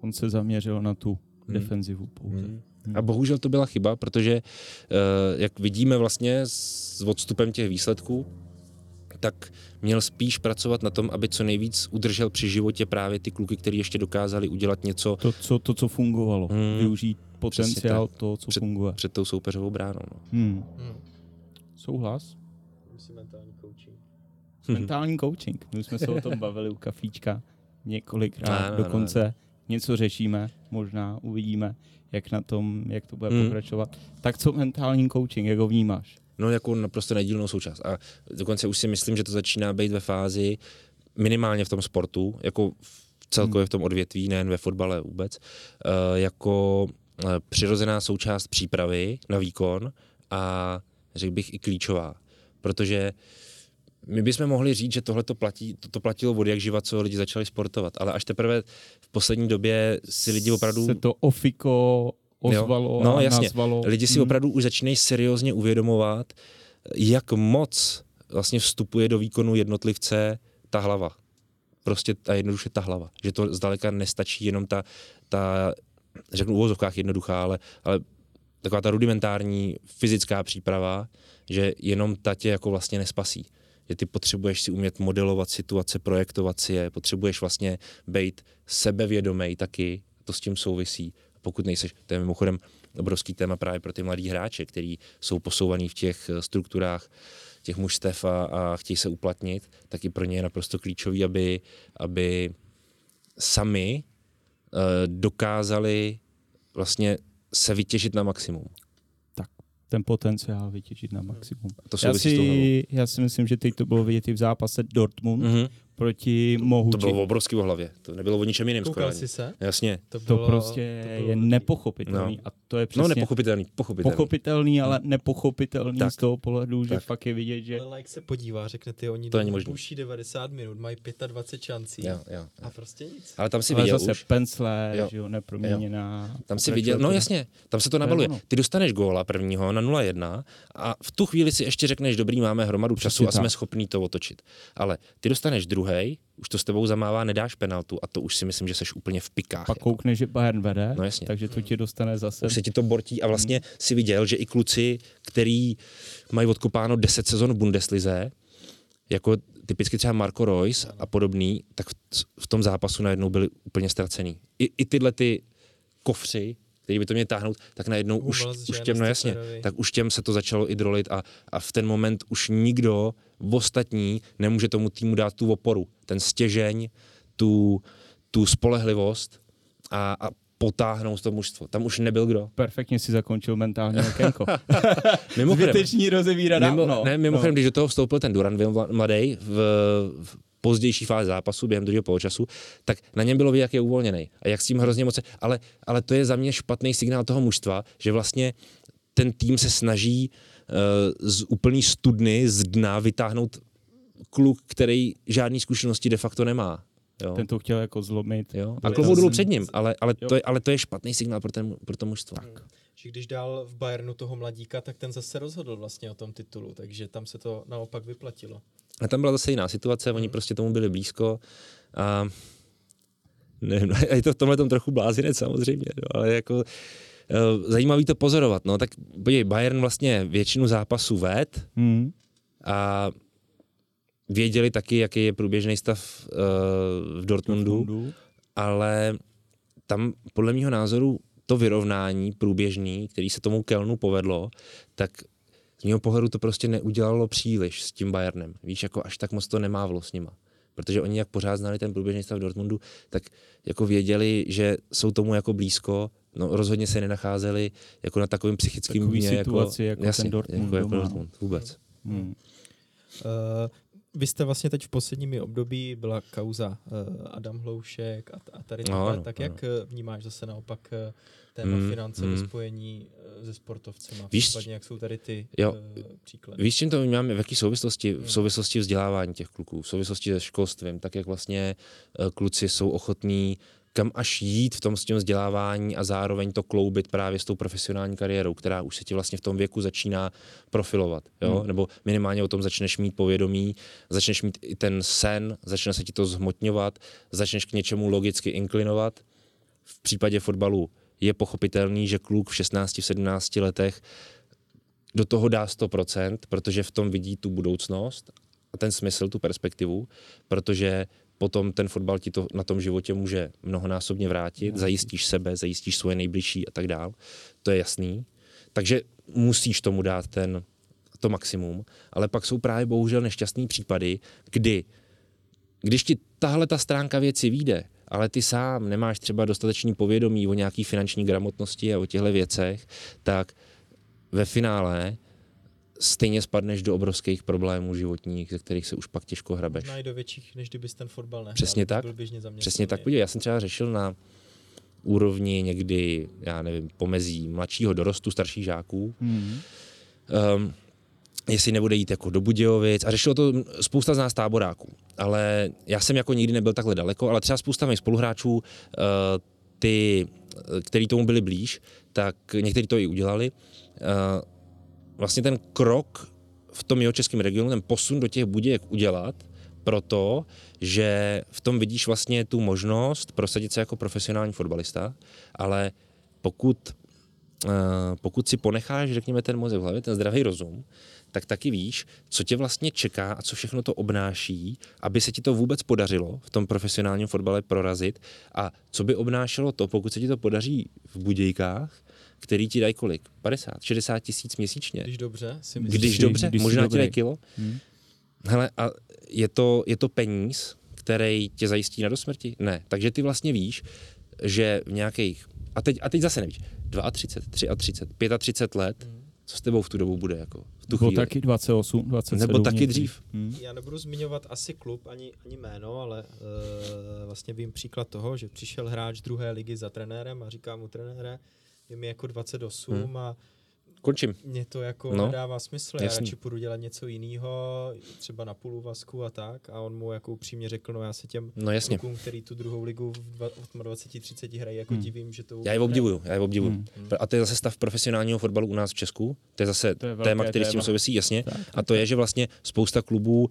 On se zaměřil na tu hmm. defenzivu pouze. Hmm. A bohužel to byla chyba, protože jak vidíme vlastně s odstupem těch výsledků, tak měl spíš pracovat na tom, aby co nejvíc udržel při životě právě ty kluky, kteří ještě dokázali udělat něco. To, co, to, co fungovalo. Hmm. Využít potenciál toho, co před, funguje. Před tou soupeřovou bránou. No. Hmm. Hmm. Souhlas? Myslím mentální coaching. Mentální coaching. My jsme se o tom bavili u kafíčka několikrát. No, no, Dokonce no. něco řešíme, možná uvidíme, jak na tom, jak to bude hmm. pokračovat. Tak co mentální coaching, jak ho vnímáš? No jako naprosto nedílnou součást. A dokonce už si myslím, že to začíná být ve fázi minimálně v tom sportu, jako celkově v tom odvětví, nejen ve fotbale vůbec, jako přirozená součást přípravy na výkon a řekl bych i klíčová. Protože my bychom mohli říct, že tohle to platí, to, to platilo od jak živa, co lidi začali sportovat, ale až teprve v poslední době si lidi opravdu... Se to ofiko... Ozvalo, no, jasně. Nazvalo. Lidi si opravdu už začínají seriózně uvědomovat, jak moc vlastně vstupuje do výkonu jednotlivce ta hlava. Prostě ta jednoduše ta hlava. Že to zdaleka nestačí jenom ta, ta řeknu v uvozovkách jednoduchá, ale, ale taková ta rudimentární fyzická příprava, že jenom ta tě jako vlastně nespasí. že ty potřebuješ si umět modelovat situace, projektovat si je, potřebuješ vlastně být sebevědomý taky, to s tím souvisí. Pokud nejseš, to je mimochodem obrovský téma právě pro ty mladí hráče, kteří jsou posouvaní v těch strukturách těch mužstev a, a chtějí se uplatnit, tak i pro ně je naprosto klíčový, aby, aby sami uh, dokázali vlastně se vytěžit na maximum. Tak, ten potenciál vytěžit na maximum. To já, si, já si myslím, že teď to bylo vidět i v zápase Dortmund mm-hmm. proti Mohuči. To bylo obrovský v hlavě, to nebylo o ničem jiném. Koukal jsi se? Jasně. To, bylo, to prostě to bylo... je nepochopitelný. No. A to je přesně... No nepochopitelný, pochopitelný. Pochopitelný, ale nepochopitelný tak. Z toho pohledu, že tak. Fakt je vidět, že... Ale like se podívá, řekne ty, oni puší devadesát minut, mají dvacet pět šancí jo, jo, jo. a prostě nic. Ale tam si viděl ale zase už... pencle, jo. Že jo, neproměněná. Jo. Tam si viděl, no jasně, tam se to nabaluje. Ty dostaneš góla prvního na nula jedna a v tu chvíli si ještě řekneš, dobrý, máme hromadu času a jsme schopní to otočit. Ale ty dostaneš druhý hej, už to s tebou zamává, nedáš penaltu a to už si myslím, že seš úplně v pikách. Pak koukneš, že Bayern vede, no takže to ti dostane zase. Už se ti to bortí a vlastně si viděl, že i kluci, který mají odkopáno deset sezon v Bundeslize, jako typicky třeba Marco Reus a podobný, tak v tom zápasu najednou byli úplně ztracený. I, i tyhle ty kofři, který by to měl táhnout, tak najednou už, už těm, no jasně, tak už těm se to začalo i drolit a, a v ten moment už nikdo ostatní nemůže tomu týmu dát tu oporu, ten stěžeň, tu, tu spolehlivost a, a potáhnout to mužstvo. Tam už nebyl kdo. Perfektně si zakončil mentální okénko. Zbyteční rozevírat mimo, no. Ne, mimochodem, no. Když do toho vstoupil ten Duran mladý v, v pozdější fáze zápasu během druhého poločasu, tak na něm bylo vidět, jak je uvolněný a jak s tím hrozně moc. Ale, ale to je za mě špatný signál toho mužstva, že vlastně ten tým se snaží uh, z úplný studny, z dna vytáhnout kluk, který žádný zkušenosti de facto nemá. Jo. Ten to chtěl jako zlomit. Jo. A klobouk dolů před ním, ale, ale, to je, ale to je špatný signál pro, ten, pro to mužstvo. Tak. Že když dal v Bayernu toho mladíka, tak ten zase rozhodl vlastně o tom titulu, takže tam se to naopak vyplatilo. A tam byla zase jiná situace, oni prostě tomu byli blízko a nevím, je to v tomhle tom trochu blázinec samozřejmě, no, ale jako uh, zajímavý to pozorovat, no, tak podívej, Bayern vlastně většinu zápasů ved mm. a věděli taky, jaký je průběžný stav uh, v Dortmundu, Dortmundu, ale tam podle mýho názoru to vyrovnání průběžný, který se tomu Kelnu povedlo, tak z mého pohledu to prostě neudělalo příliš s tím Bayernem. Víš, jako až tak moc to nemávlo s nima. Protože oni jak pořád znali ten průběžný stav Dortmundu, tak jako věděli, že jsou tomu jako blízko, no rozhodně se nenacházeli jako na takovým psychickým takový dně, situaci, jako, jako jasně, ten Dortmund, jako, jako Dortmund vůbec. Hmm. Uh, Vy jste vlastně teď v posledním období byla kauza uh, Adam Hloušek a, a tady no, no, tak no. Jak vnímáš zase naopak téma mm, finance mm. ve spojení se sportovcema? Víš, případně jak jsou tady ty jo, uh, příklady? Víš, čím to vnímáme, v jaký souvislosti? V souvislosti vzdělávání těch kluků, v souvislosti se školstvím, tak jak vlastně kluci jsou ochotní kam až jít v tom s tím vzdělávání a zároveň to kloubit právě s tou profesionální kariérou, která už se ti vlastně v tom věku začíná profilovat, jo? Hmm. Nebo minimálně o tom začneš mít povědomí, začneš mít i ten sen, začne se ti to zhmotňovat, začneš k něčemu logicky inklinovat. V případě fotbalu je pochopitelný, že kluk v šestnácti sedmnácti letech do toho dá sto procent, protože v tom vidí tu budoucnost a ten smysl, tu perspektivu, protože potom ten fotbal ti to na tom životě může mnohonásobně vrátit, zajistíš sebe, zajistíš svoje nejbližší a tak dál, to je jasný, takže musíš tomu dát ten, to maximum, ale pak jsou právě bohužel nešťastný případy, kdy, když ti tahle ta stránka věci vyjde, ale ty sám nemáš třeba dostatečný povědomí o nějaký finanční gramotnosti a o těchto věcech, tak ve finále stejně spadneš do obrovských problémů životních, ze kterých se už pak těžko hrabeš. Možná i do větších, než kdybys ten fotbal nehrál. Přesně tak. Přesně tak. Podívej, já jsem třeba řešil na úrovni někdy, já nevím, pomezí mladšího dorostu, starších žáků, mm-hmm. um, jestli nebude jít jako do Budějovic a řešilo to spousta z nás táboráků. Ale já jsem jako nikdy nebyl takhle daleko, ale třeba spousta mých spoluhráčů, uh, ty, který tomu byli blíž, tak někteří to i udělali, uh, vlastně ten krok v tom jeho českém regionu, ten posun do těch Budějek udělat, proto, že v tom vidíš vlastně tu možnost prosadit se jako profesionální fotbalista, ale pokud pokud si ponecháš, řekněme, ten mozek v hlavě, ten zdravý rozum, tak taky víš, co tě vlastně čeká a co všechno to obnáší, aby se ti to vůbec podařilo v tom profesionálním fotbale prorazit a co by obnášelo to, pokud se ti to podaří v Budějkách, který ti dají kolik? padesát, šedesát tisíc měsíčně. Když dobře, si myslíš. Když dobře, když možná ti dají kilo. Hmm. Hele, a je to, je to peníz, který tě zajistí na dosmrti? Ne. Takže ty vlastně víš, že v nějakých, a teď, a teď zase nevíš, třicet dva, třicet tři, třicet pět let, hmm. co s tebou v tu dobu bude, jako v tu chvíli. Nebo taky dvacet osm, dvacet sedm. Nebo taky dřív. Hmm. Já nebudu zmiňovat asi klub, ani, ani jméno, ale e, vlastně vím příklad toho, že přišel hráč druhé ligy za trenérem a říká mu trenére, je mi jako dvacet osm hmm. a končím. Mně to jako no. nedává smysl, já Jasný. radši půjdu dělat něco jiného, třeba na půluvazku a tak, a on mu jako upřímně řekl, no já se těm no klukům, který tu druhou ligu v dvacet třicet hrají, jako hmm. divím, že to... Já je obdivuju, já je obdivuju. Hmm. A to je zase stav profesionálního fotbalu u nás v Česku, to je zase to je téma, který téma. s tím souvisí, jasně, tak, a to je, že vlastně spousta klubů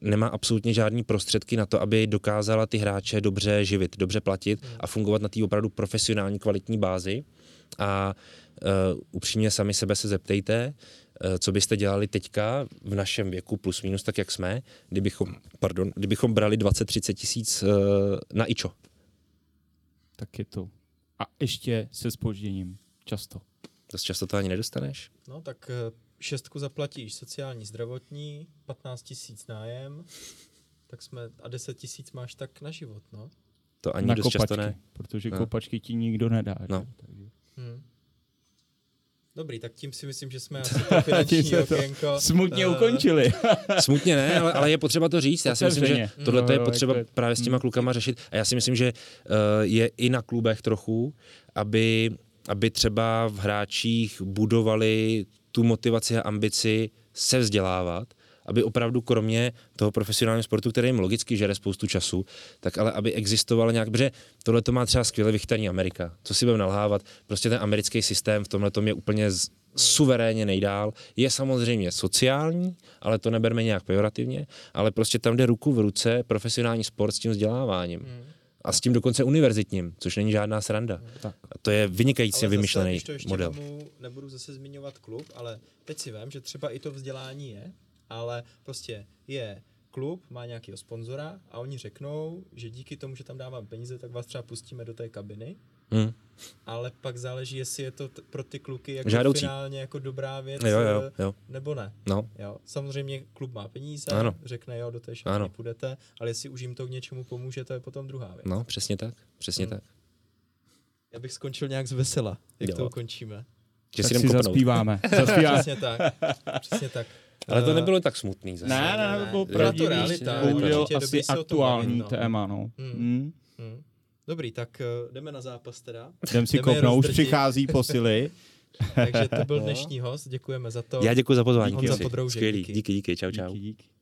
nemá absolutně žádný prostředky na to, aby dokázala ty hráče dobře živit, dobře platit hmm. a fungovat na té opravdu profesionální kvalitní bázi. A uh, upřímně sami sebe se zeptejte, uh, co byste dělali teďka v našem věku plus minus tak, jak jsme, kdybychom, pardon, kdybychom brali dvacet třicet tisíc uh, na ičo. Tak je to. A ještě se zpožděním. Často. Dost často to ani nedostaneš. No tak šestku zaplatíš sociální, zdravotní, patnáct tisíc nájem, tak jsme, a deset tisíc máš tak na život, no. To ani na dost kopačky, často ne. Protože no. kopačky ti nikdo nedá. No. Takže. Hmm. Dobrý, tak tím si myslím, že jsme asi to finanční okénko smutně ukončili. Smutně ne, ale, ale je potřeba to říct. Já si myslím, že tohle je potřeba právě s těma klukama řešit. A já si myslím, že je i na klubech trochu, aby, aby třeba v hráčích budovali tu motivaci a ambici se vzdělávat, aby opravdu kromě toho profesionálního sportu, který jim logicky žere spoustu času, tak ale aby existoval nějak, protože tohle to má třeba skvěle vychtaný Amerika, co si budeme nalhávat, prostě ten americký systém v tomhle tom je úplně z, suverénně nejdál, je samozřejmě sociální, ale to neberme nějak pejorativně, ale prostě tam jde ruku v ruce profesionální sport s tím vzděláváním. Hmm. A s tím dokonce univerzitním, což není žádná sranda. Tak. A to je vynikající vymyšlený model. Tomu, nebudu zase zmiňovat klub, ale teď si vím, že třeba i to vzdělání je, ale prostě je klub, má nějakého sponzora a oni řeknou, že díky tomu, že tam dávám peníze, tak vás třeba pustíme do té kabiny, hmm. ale pak záleží, jestli je to t- pro ty kluky jako žádoucí. Finálně jako dobrá věc, jo, jo, jo. nebo ne. No. Jo. Samozřejmě klub má peníze, ano. řekne jo, do té šatny půjdete, ale jestli už jim to k něčemu pomůže, to je potom druhá věc. No, přesně tak, přesně hmm. tak. Já bych skončil nějak z vesela, jak jo. to ukončíme. Že tak si zaspíváme. zaspíváme. Přesně tak, přesně tak. Ale to nebylo tak smutný zase. Ne, ne, ne, bylo pravdivý, bylo asi aktuální téma, no. Hmm. Hmm. Hmm. Dobrý, tak jdeme na zápas teda. Jdem si kopnout, už přichází posily. Takže to byl dnešní host, děkujeme za to. Já děkuji za pozvání. Ondra Novotný, díky, díky, čau, čau. Díky, díky.